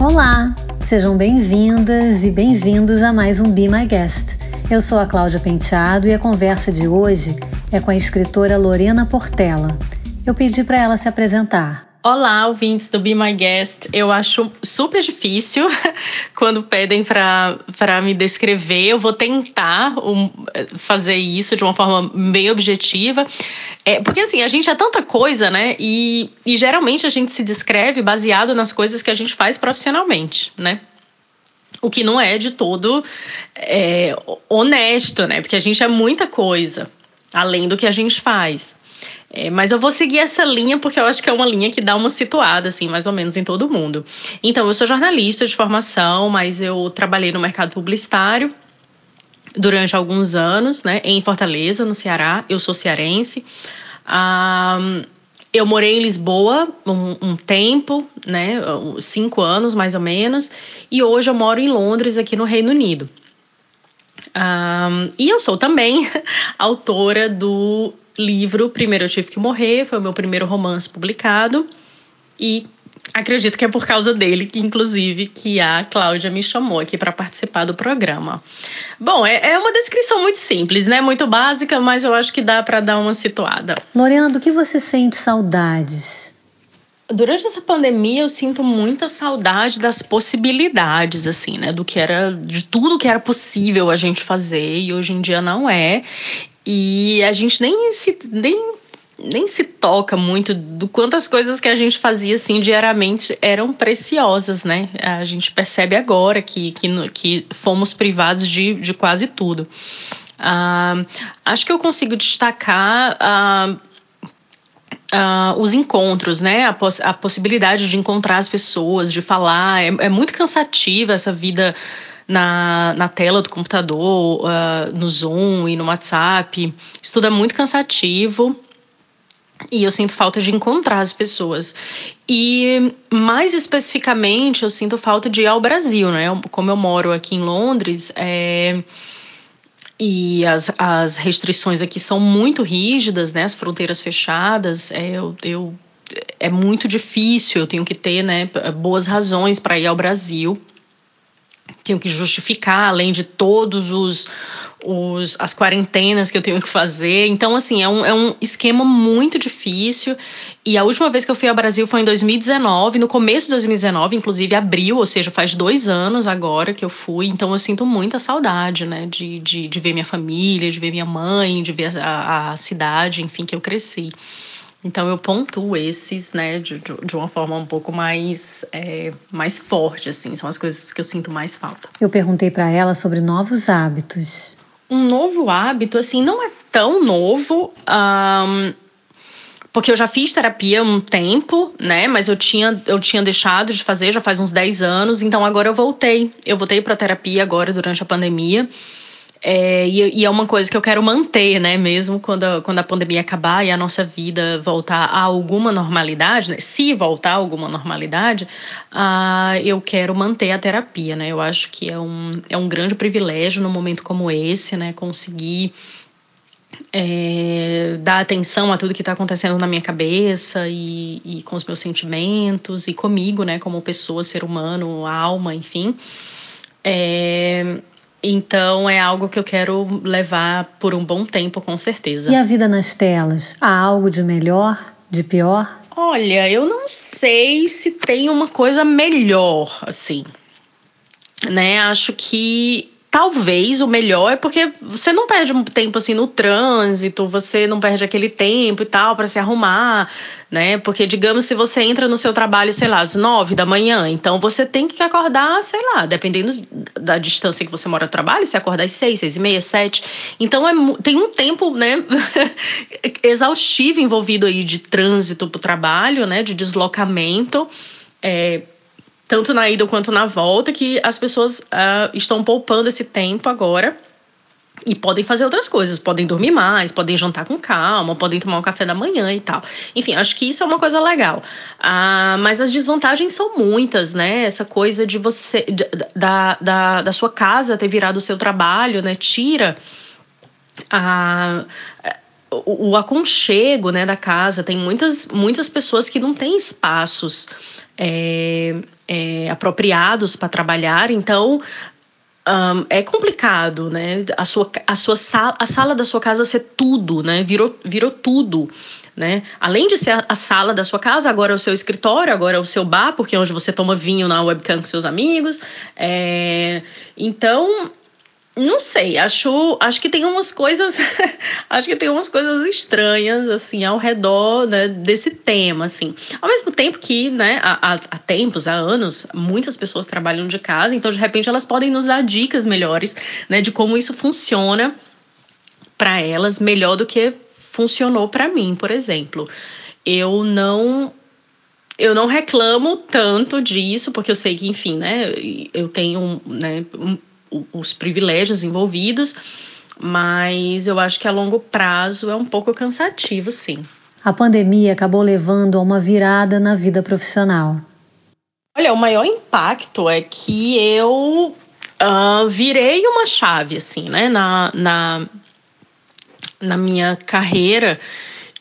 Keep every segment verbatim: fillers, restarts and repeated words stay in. Olá, sejam bem-vindas e bem-vindos a mais um Be My Guest. Eu sou a Cláudia Penteado e a conversa de hoje é com a escritora Lorena Portela. Eu pedi para ela se apresentar. Olá, ouvintes do Be My Guest. Eu acho super difícil quando pedem para me descrever. Eu vou tentar um, fazer isso de uma forma bem objetiva. É, porque, assim, a gente é tanta coisa, né? E, e geralmente a gente se descreve baseado nas coisas que a gente faz profissionalmente, né? O que não é de todo é, honesto, né? Porque a gente é muita coisa, além do que a gente faz. É, mas eu vou seguir essa linha porque eu acho que é uma linha que dá uma situada, assim, mais ou menos em todo mundo. Então, eu sou jornalista de formação, mas eu trabalhei no mercado publicitário durante alguns anos, né, em Fortaleza, no Ceará. Eu sou cearense. Ah, eu morei em Lisboa um, um tempo, né, cinco anos mais ou menos, e hoje eu moro em Londres, aqui no Reino Unido. Ah, e eu sou também autora do livro Primeiro Eu Tive Que Morrer, foi o meu primeiro romance publicado e acredito que é por causa dele que, inclusive, que a Cláudia me chamou aqui para participar do programa. Bom, é, é uma descrição muito simples, né? Muito básica, mas eu acho que dá para dar uma situada. Lorena, do que você sente saudades? Durante essa pandemia eu sinto muita saudade das possibilidades, assim, né? Do que era, de tudo que era possível a gente fazer e hoje em dia não é. E a gente nem se, nem, nem se toca muito do quanto as coisas que a gente fazia assim, diariamente eram preciosas, né? A gente percebe agora que, que, que fomos privados de, de quase tudo. Ah, acho que eu consigo destacar ah, ah, os encontros, né? A, poss- a possibilidade de encontrar as pessoas, de falar. É, é muito cansativa essa vida Na, na tela do computador, uh, no Zoom e no WhatsApp. Isso tudo é muito cansativo e eu sinto falta de encontrar as pessoas. E mais especificamente eu sinto falta de ir ao Brasil, né? Como eu moro aqui em Londres, é... e as, as restrições aqui são muito rígidas, né? As fronteiras fechadas, é, eu... eu... é muito difícil, eu tenho que ter, né, boas razões para ir ao Brasil. Tenho que justificar, além de todos os, os as quarentenas que eu tenho que fazer. Então, assim, é um, é um esquema muito difícil. E a última vez que eu fui ao Brasil foi em dois mil e dezenove, no começo de dois mil e dezenove, inclusive abril, ou seja, faz dois anos agora que eu fui. Então, eu sinto muita saudade, né, de, de, de ver minha família, de ver minha mãe, de ver a, a cidade, enfim, que eu cresci. Então, eu pontuo esses, né, de, de uma forma um pouco mais, é, mais forte, assim. São as coisas que eu sinto mais falta. Eu perguntei para ela sobre novos hábitos. Um novo hábito, assim, não é tão novo, um, porque eu já fiz terapia há um tempo, né? Mas eu tinha, eu tinha deixado de fazer já faz uns dez anos. Então, agora eu voltei. Eu voltei para terapia agora durante a pandemia. É, e, e é uma coisa que eu quero manter, né? Mesmo quando a, quando a pandemia acabar e a nossa vida voltar a alguma normalidade, né? Se voltar a alguma normalidade, ah, eu quero manter a terapia, né? Eu acho que é um, é um grande privilégio num momento como esse, né? Conseguir é, dar atenção a tudo que está acontecendo na minha cabeça e, e com os meus sentimentos e comigo, né? Como pessoa, ser humano, alma, enfim. É... Então, é algo que eu quero levar por um bom tempo, com certeza. E a vida nas telas? Há algo de melhor, de pior? Olha, eu não sei se tem uma coisa melhor, assim. Né? Acho que talvez o melhor é porque você não perde um tempo, assim, no trânsito, você não perde aquele tempo e tal para se arrumar, né? Porque, digamos, se você entra no seu trabalho, sei lá, às nove da manhã, então você tem que acordar, sei lá, dependendo da distância que você mora do trabalho, você acorda às seis, seis e meia, sete. Então, é, tem um tempo, né, exaustivo envolvido aí de trânsito pro trabalho, né, de deslocamento, é... tanto na ida quanto na volta, que as pessoas uh, estão poupando esse tempo agora e podem fazer outras coisas, podem dormir mais, podem jantar com calma, podem tomar um café da manhã e tal. Enfim, acho que isso é uma coisa legal. Uh, mas as desvantagens são muitas, né? Essa coisa de você, da, da, da sua casa ter virado o seu trabalho, né? Tira a... Uh, O, o aconchego, né, da casa. Tem muitas, muitas pessoas que não têm espaços é, é, apropriados para trabalhar, então um, é complicado, né? A sua, a sua sala, a sala da sua casa ser tudo, né? Virou, virou tudo. Né? Além de ser a sala da sua casa, agora é o seu escritório, agora é o seu bar, porque é onde você toma vinho na webcam com seus amigos. É... Então, não sei, acho, acho que tem umas coisas acho que tem umas coisas estranhas assim, ao redor, né, desse tema. Assim. Ao mesmo tempo que, né, há, há tempos, há anos, muitas pessoas trabalham de casa, então de repente elas podem nos dar dicas melhores, né, de como isso funciona para elas, melhor do que funcionou para mim, por exemplo. Eu não, eu não reclamo tanto disso, porque eu sei que, enfim, né, eu tenho, né, um, os privilégios envolvidos, mas eu acho que a longo prazo é um pouco cansativo, sim. A pandemia acabou levando a uma virada na vida profissional. Olha, o maior impacto é que eu uh, virei uma chave, assim, né, na... na na minha carreira,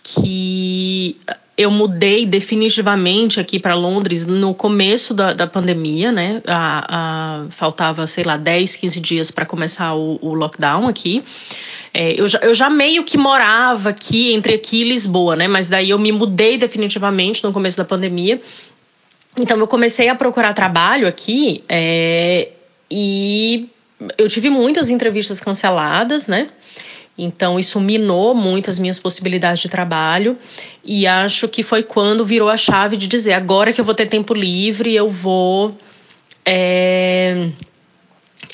que eu mudei definitivamente aqui para Londres no começo da, da pandemia, né? A, a, faltava, sei lá, dez, quinze dias para começar o, o lockdown aqui. É, eu, já, eu já meio que morava aqui, entre aqui e Lisboa, né? Mas daí eu me mudei definitivamente no começo da pandemia. Então eu comecei a procurar trabalho aqui, é, e eu tive muitas entrevistas canceladas, né? Então, isso minou muito as minhas possibilidades de trabalho, e acho que foi quando virou a chave de dizer, agora que eu vou ter tempo livre, eu vou, é,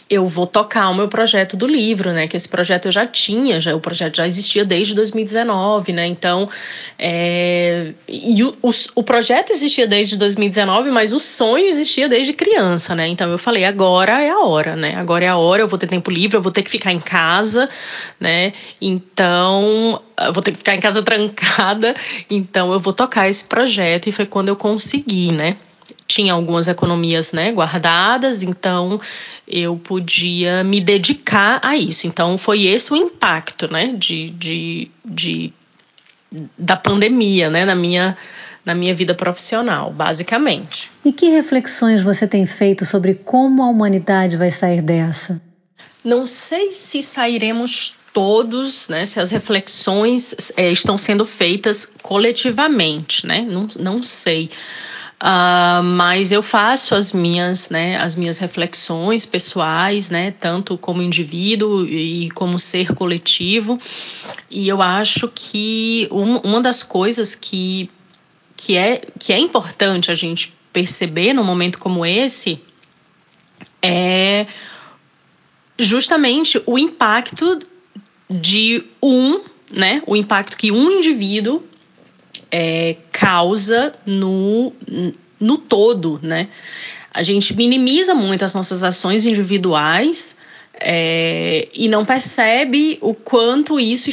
eu vou tocar o meu projeto do livro, né? Que esse projeto eu já tinha, já, o projeto já existia desde dois mil e dezenove, né? Então, é, e o, o, o projeto existia desde dois mil e dezenove, mas o sonho existia desde criança, né? Então, eu falei, agora é a hora, né? Agora é a hora, eu vou ter tempo livre, eu vou ter que ficar em casa, né? Então, eu vou ter que ficar em casa trancada, então eu vou tocar esse projeto, e foi quando eu consegui, né? Tinha algumas economias, né, guardadas, então eu podia me dedicar a isso. Então foi esse o impacto, né, de, de, de, da pandemia, né, na minha, na minha vida profissional, basicamente. E que reflexões você tem feito sobre como a humanidade vai sair dessa? Não sei se sairemos todos, né, se as reflexões é, estão sendo feitas coletivamente, né, não, não sei. Uh, mas eu faço as minhas, né, as minhas reflexões pessoais, né, tanto como indivíduo e como ser coletivo, e eu acho que um, uma das coisas que, que, é, que é importante a gente perceber num momento como esse é justamente o impacto de um, né, o impacto que um indivíduo É, causa no, no todo, né? A gente minimiza muito as nossas ações individuais, é, e não percebe o quanto isso,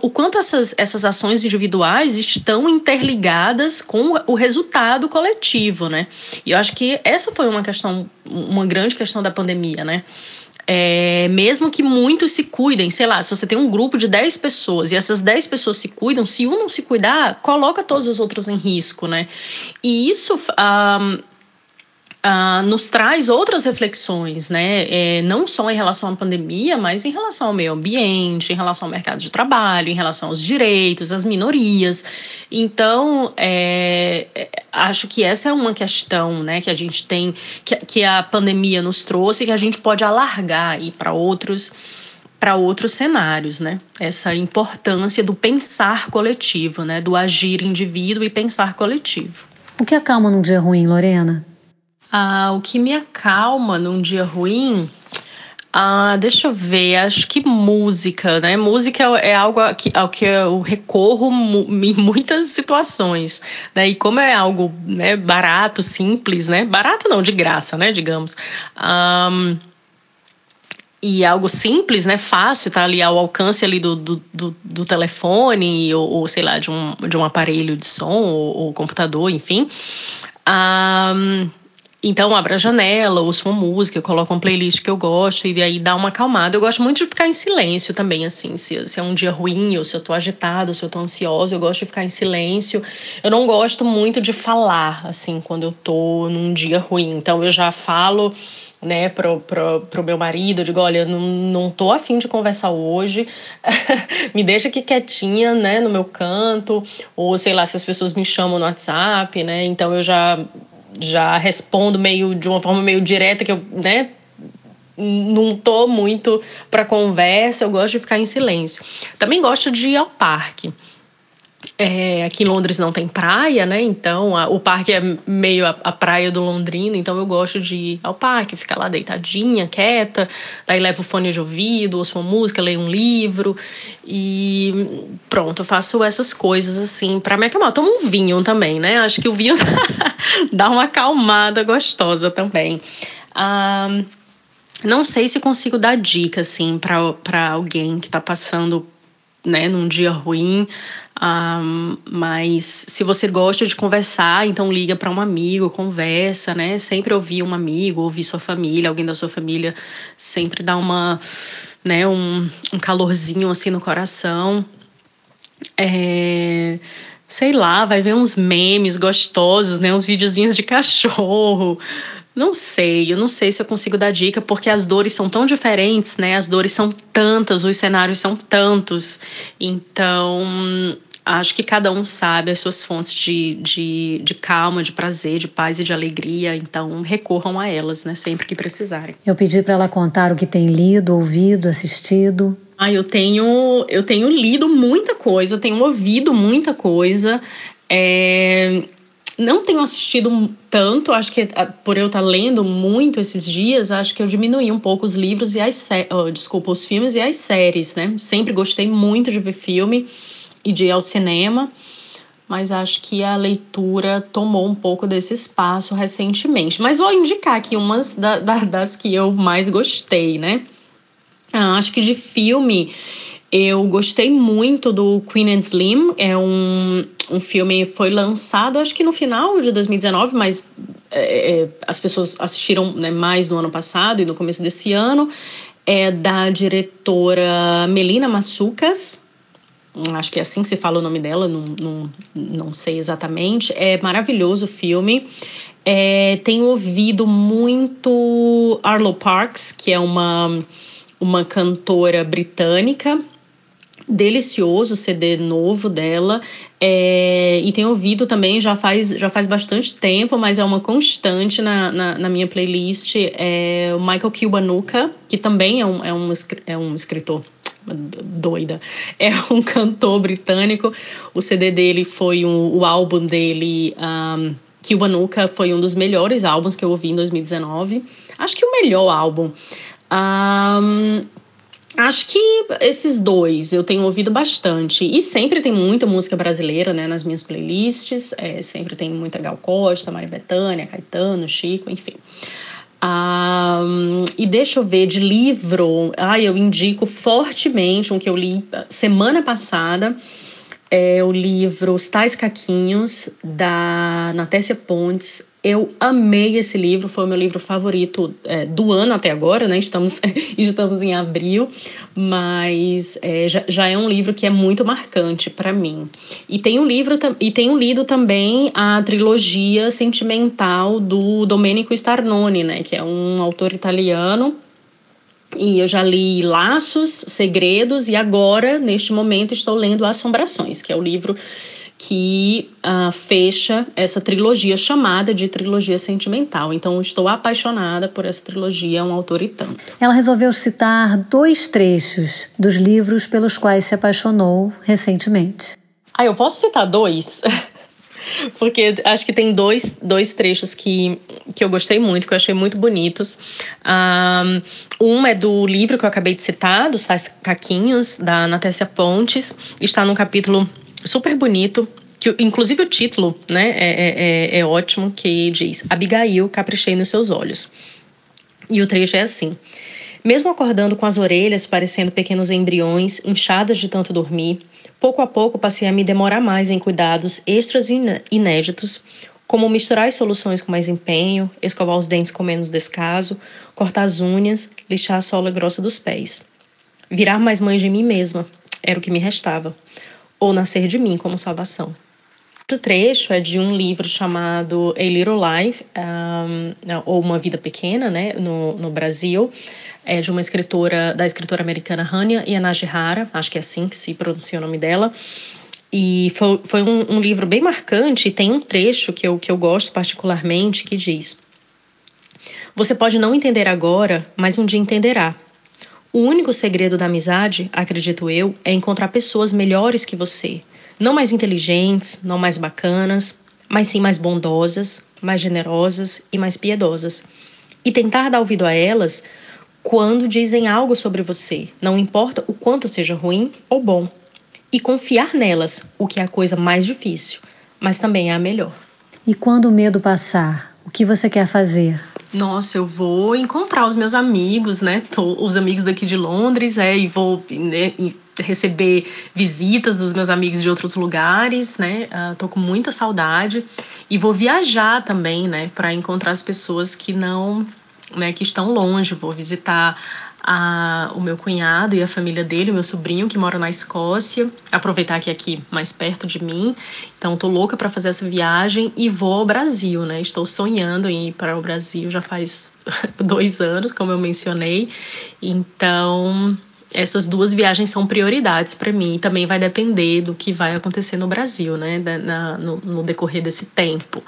o quanto essas, essas ações individuais estão interligadas com o resultado coletivo, né? E eu acho que essa foi uma questão, uma grande questão da pandemia, né? É, mesmo que muitos se cuidem, sei lá, se você tem um grupo de dez pessoas e essas dez pessoas se cuidam, se um não se cuidar, coloca todos os outros em risco, né? E isso ah, ah, nos traz outras reflexões, né? É, não só em relação à pandemia, mas em relação ao meio ambiente, em relação ao mercado de trabalho, em relação aos direitos, às minorias. Então, é, acho que essa é uma questão, né, que a gente tem, que, que a pandemia nos trouxe, que a gente pode alargar aí para outros, para outros cenários, né? Essa importância do pensar coletivo, né, do agir indivíduo e pensar coletivo. O que acalma num dia ruim, Lorena? Ah, o que me acalma num dia ruim? Ah, deixa eu ver, acho que música, né? Música é algo que, ao que eu recorro em muitas situações, né? E como é algo, né, barato, simples, né? Barato não, de graça, né, digamos. Um, e algo simples, né, fácil, tá ali ao alcance ali do, do, do, do telefone ou, ou, sei lá, de um, de um aparelho de som ou, ou computador, enfim. Um, Então abro a janela, ouço uma música, eu coloco uma playlist que eu gosto e aí dá uma acalmada. Eu gosto muito de ficar em silêncio também, assim, se, se é um dia ruim, ou se eu tô agitada, ou se eu tô ansiosa, eu gosto de ficar em silêncio. Eu não gosto muito de falar, assim, quando eu tô num dia ruim. Então eu já falo, né, pro, pro, pro meu marido, eu digo, olha, eu não, não tô afim de conversar hoje, me deixa aqui quietinha, né, no meu canto, ou sei lá, se as pessoas me chamam no WhatsApp, né, então eu já, já respondo meio, de uma forma meio direta, que eu, né, não tô muito pra conversa, eu gosto de ficar em silêncio. Também gosto de ir ao parque. É, aqui em Londres não tem praia, né? Então a, o parque é meio a, a praia do londrino, então eu gosto de ir ao parque, ficar lá deitadinha, quieta, daí levo o fone de ouvido, ouço uma música, leio um livro e pronto, eu faço essas coisas assim pra me acalmar. Eu tomo um vinho também, né? Acho que o vinho dá uma acalmada gostosa também. Ah, não sei se consigo dar dica assim pra, pra alguém que tá passando, né, num dia ruim. Um, mas se você gosta de conversar, então liga para um amigo, conversa, né? Sempre ouvir um amigo, ouvir sua família, alguém da sua família sempre dá uma, né, um, um calorzinho assim no coração. É, sei lá, vai ver uns memes gostosos, né? Uns videozinhos de cachorro. Não sei, eu não sei se eu consigo dar dica, porque as dores são tão diferentes, né? As dores são tantas, os cenários são tantos. Então, acho que cada um sabe as suas fontes de, de, de calma, de prazer, de paz e de alegria. Então, recorram a elas, né? Sempre que precisarem. Eu pedi para ela contar o que tem lido, ouvido, assistido. Ah, eu tenho, eu tenho lido muita coisa, tenho ouvido muita coisa. É... Não tenho assistido tanto, acho que por eu estar lendo muito esses dias, acho que eu diminuí um pouco os livros e as séries, oh, desculpa, os filmes e as séries, né? Sempre gostei muito de ver filme e de ir ao cinema, mas acho que a leitura tomou um pouco desse espaço recentemente. Mas vou indicar aqui umas da, da, das que eu mais gostei, né? Ah, acho que de filme... Eu gostei muito do Queen and Slim, é um, um filme, foi lançado acho que no final de dois mil e dezenove, mas é, as pessoas assistiram, né, mais no ano passado e no começo desse ano. É da diretora Melina Matsoukas, acho que é assim que se fala o nome dela, não, não, não sei exatamente. É maravilhoso o filme. É, tenho ouvido muito Arlo Parks, que é uma, uma cantora britânica. Delicioso o C D novo dela, é, e tenho ouvido também já faz, já faz bastante tempo, mas é uma constante na, na, na minha playlist, é o Michael Kiwanuka, que também é um, é um, é um escritor doida, é um cantor britânico. O C D dele foi um, o álbum dele, um, Kiwanuka, foi um dos melhores álbuns que eu ouvi em dois mil e dezenove, acho que o melhor álbum. Um, acho que esses dois eu tenho ouvido bastante. E sempre tem muita música brasileira, né, nas minhas playlists. É, sempre tem muita Gal Costa, Maria Bethânia, Caetano, Chico, enfim. Um, e deixa eu ver, de livro... Ah, eu indico fortemente um que eu li semana passada. É o livro Os Tais Caquinhos, da Natécia Pontes. Eu amei esse livro, foi o meu livro favorito é, do ano até agora, né? Estamos, estamos em abril, mas é, já, já é um livro que é muito marcante para mim. E tenho, livro, e tenho lido também a Trilogia Sentimental do Domenico Starnone, né? Que é um autor italiano. E eu já li Laços, Segredos, e agora, neste momento, estou lendo Assombrações, que é o livro... que uh, fecha essa trilogia chamada de Trilogia Sentimental. Então, estou apaixonada por essa trilogia, é um autor e tanto. Ela resolveu citar dois trechos dos livros pelos quais se apaixonou recentemente. Ah, eu posso citar dois? Porque acho que tem dois, dois trechos que, que eu gostei muito, que eu achei muito bonitos. Um é do livro que eu acabei de citar, dos Tais Caquinhos, da Natécia Pontes. Está no capítulo... super bonito, que, inclusive o título, né, é, é, é ótimo, que diz: Abigail, caprichei nos seus olhos. E o trecho é assim: mesmo acordando com as orelhas parecendo pequenos embriões, inchadas de tanto dormir, pouco a pouco passei a me demorar mais em cuidados extras e inéditos, como misturar as soluções com mais empenho, escovar os dentes com menos descaso, cortar as unhas, lixar a sola grossa dos pés. Virar mais mãe de mim mesma era o que me restava, ou nascer de mim como salvação. Outro trecho é de um livro chamado A Little Life, um, ou Uma Vida Pequena, né, no, no Brasil, é de uma escritora, da escritora americana Hanya Yanagihara, acho que é assim que se pronuncia o nome dela, e foi, foi um, um livro bem marcante, e tem um trecho que eu, que eu gosto particularmente, que diz: "Você pode não entender agora, mas um dia entenderá. O único segredo da amizade, acredito eu, é encontrar pessoas melhores que você. Não mais inteligentes, não mais bacanas, mas sim mais bondosas, mais generosas e mais piedosas. E tentar dar ouvido a elas quando dizem algo sobre você, não importa o quanto seja ruim ou bom. E confiar nelas, o que é a coisa mais difícil, mas também é a melhor." E quando o medo passar, o que você quer fazer? Nossa, eu vou encontrar os meus amigos, né? Os amigos daqui de Londres, é, e vou, né, receber visitas dos meus amigos de outros lugares, né? Uh, tô com muita saudade. E vou viajar também, né? Para encontrar as pessoas que não, né, que estão longe. Vou visitar a, o meu cunhado e a família dele, o meu sobrinho que mora na Escócia. Aproveitar que é aqui mais perto de mim. Então, tô louca para fazer essa viagem e vou ao Brasil, né? Estou sonhando em ir para o Brasil já faz dois anos, como eu mencionei. Então, essas duas viagens são prioridades para mim. Também vai depender do que vai acontecer no Brasil, né? Na, no, no decorrer desse tempo.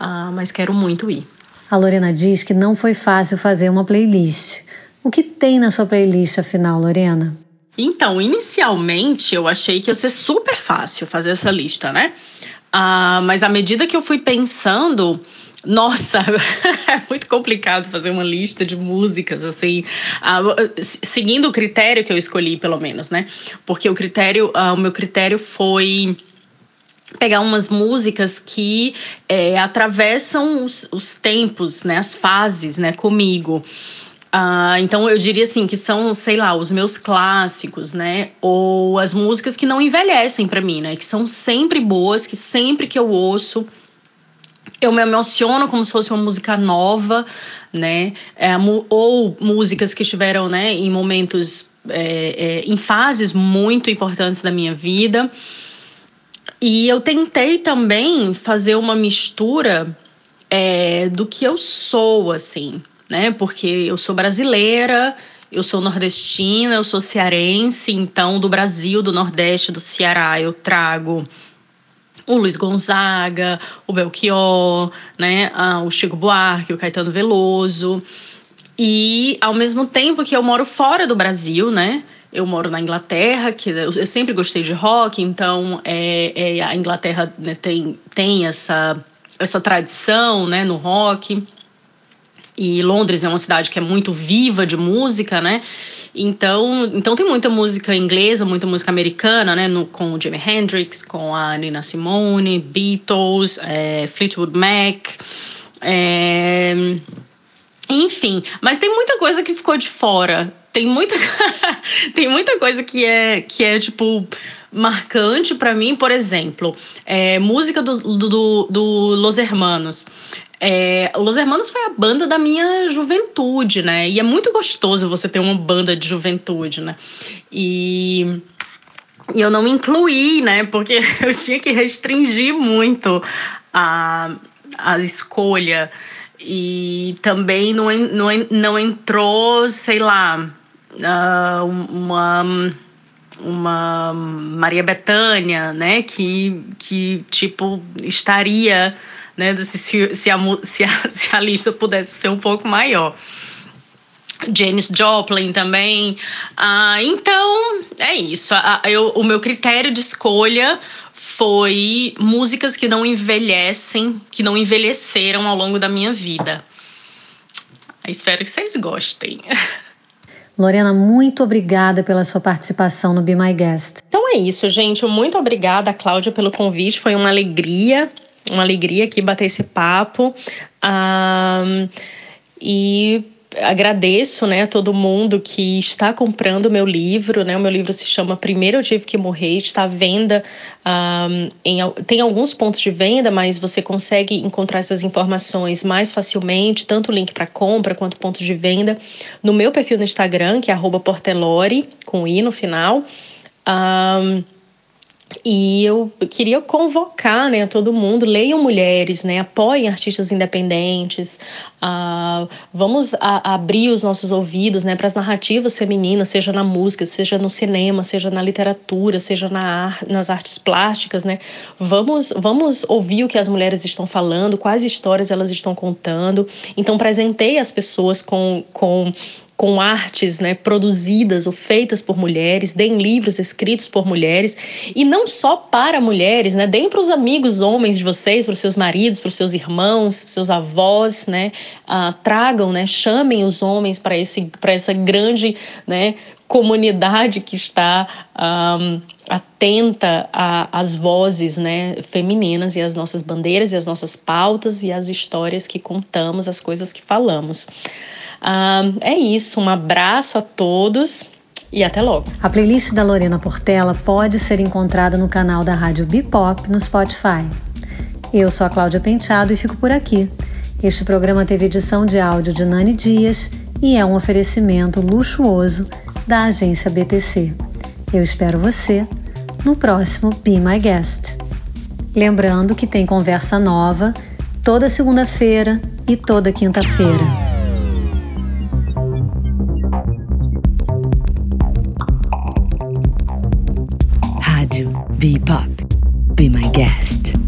Ah, mas quero muito ir. A Lorena diz que não foi fácil fazer uma playlist. O que tem na sua playlist, afinal, Lorena? Então, inicialmente eu achei que ia ser super fácil fazer essa lista, né? Ah, mas à medida que eu fui pensando, nossa, é muito complicado fazer uma lista de músicas, assim, ah, seguindo o critério que eu escolhi, pelo menos, né? Porque o critério, ah, o meu critério foi pegar umas músicas que é, atravessam os, os tempos, né? As fases, né? Comigo. Ah, então eu diria assim que são, sei lá, os meus clássicos, né? Ou as músicas que não envelhecem pra mim, né? Que são sempre boas, que sempre que eu ouço eu me emociono como se fosse uma música nova, né? É, ou músicas que estiveram, né, em momentos, é, é, em fases muito importantes da minha vida. E eu tentei também fazer uma mistura é, do que eu sou, assim, né? Porque eu sou brasileira, eu sou nordestina, eu sou cearense, então do Brasil, do Nordeste, do Ceará eu trago o Luiz Gonzaga, o Belchior, né? Ah, o Chico Buarque, o Caetano Veloso. E ao mesmo tempo que eu moro fora do Brasil, né? Eu moro na Inglaterra, que eu sempre gostei de rock, então é, é, a Inglaterra, né, tem, tem essa, essa tradição, né, no rock. E Londres é uma cidade que é muito viva de música, né? Então, então tem muita música inglesa, muita música americana, né? No, com o Jimi Hendrix, com a Nina Simone, Beatles, é, Fleetwood Mac, é, enfim. Mas tem muita coisa que ficou de fora. Tem muita, tem muita coisa que é, que é tipo marcante pra mim, por exemplo, é, música do, do, do Los Hermanos. É, Los Hermanos foi a banda da minha juventude, né? E é muito gostoso você ter uma banda de juventude, né? E, e eu não me incluí, né? Porque eu tinha que restringir muito a, a escolha. E também não, não, não entrou, sei lá, uma... uma Maria Bethânia, né, que, que tipo, estaria, né, se, se, a, se, a, se a lista pudesse ser um pouco maior. Janis Joplin também. Ah, então, é isso. Ah, eu, o meu critério de escolha foi músicas que não envelhecem, que não envelheceram ao longo da minha vida. Ah, espero que vocês gostem. Lorena, muito obrigada pela sua participação no Be My Guest. Então é isso, gente. Muito obrigada, Cláudia, pelo convite. Foi uma alegria, uma alegria aqui bater esse papo. Um, e agradeço, né, a todo mundo que está comprando o meu livro, né? O meu livro se chama Primeiro Eu Tive Que Morrer, está à venda, um, em, tem alguns pontos de venda, mas você consegue encontrar essas informações mais facilmente, tanto o link para compra quanto pontos de venda, no meu perfil no Instagram, que é arroba portelore, com i no final. Um, E eu queria convocar, né, a todo mundo, leiam mulheres, né, apoiem artistas independentes, uh, vamos a, a abrir os nossos ouvidos, né, para as narrativas femininas, seja na música, seja no cinema, seja na literatura, seja na ar, nas artes plásticas, né, vamos, vamos ouvir o que as mulheres estão falando, quais histórias elas estão contando. Então presenteie as pessoas com... com com artes, né, produzidas ou feitas por mulheres, deem livros escritos por mulheres, e não só para mulheres, né, deem para os amigos homens de vocês, para os seus maridos, para os seus irmãos, para os seus avós, né, ah, tragam, né, chamem os homens para esse, para essa grande, né, comunidade que está um, atenta às vozes, né, femininas, e às nossas bandeiras, e às nossas pautas, e às histórias que contamos, as coisas que falamos. Uh, é isso, um abraço a todos e até logo. A playlist da Lorena Portela pode ser encontrada no canal da Rádio Bipop no Spotify. Eu sou a Cláudia Penteado e fico por aqui. Este programa teve edição de áudio de Nani Dias e é um oferecimento luxuoso da agência B T C. Eu espero você no próximo Be My Guest. Lembrando que tem conversa nova toda segunda-feira e toda quinta-feira. Be Pop, Be My Guest.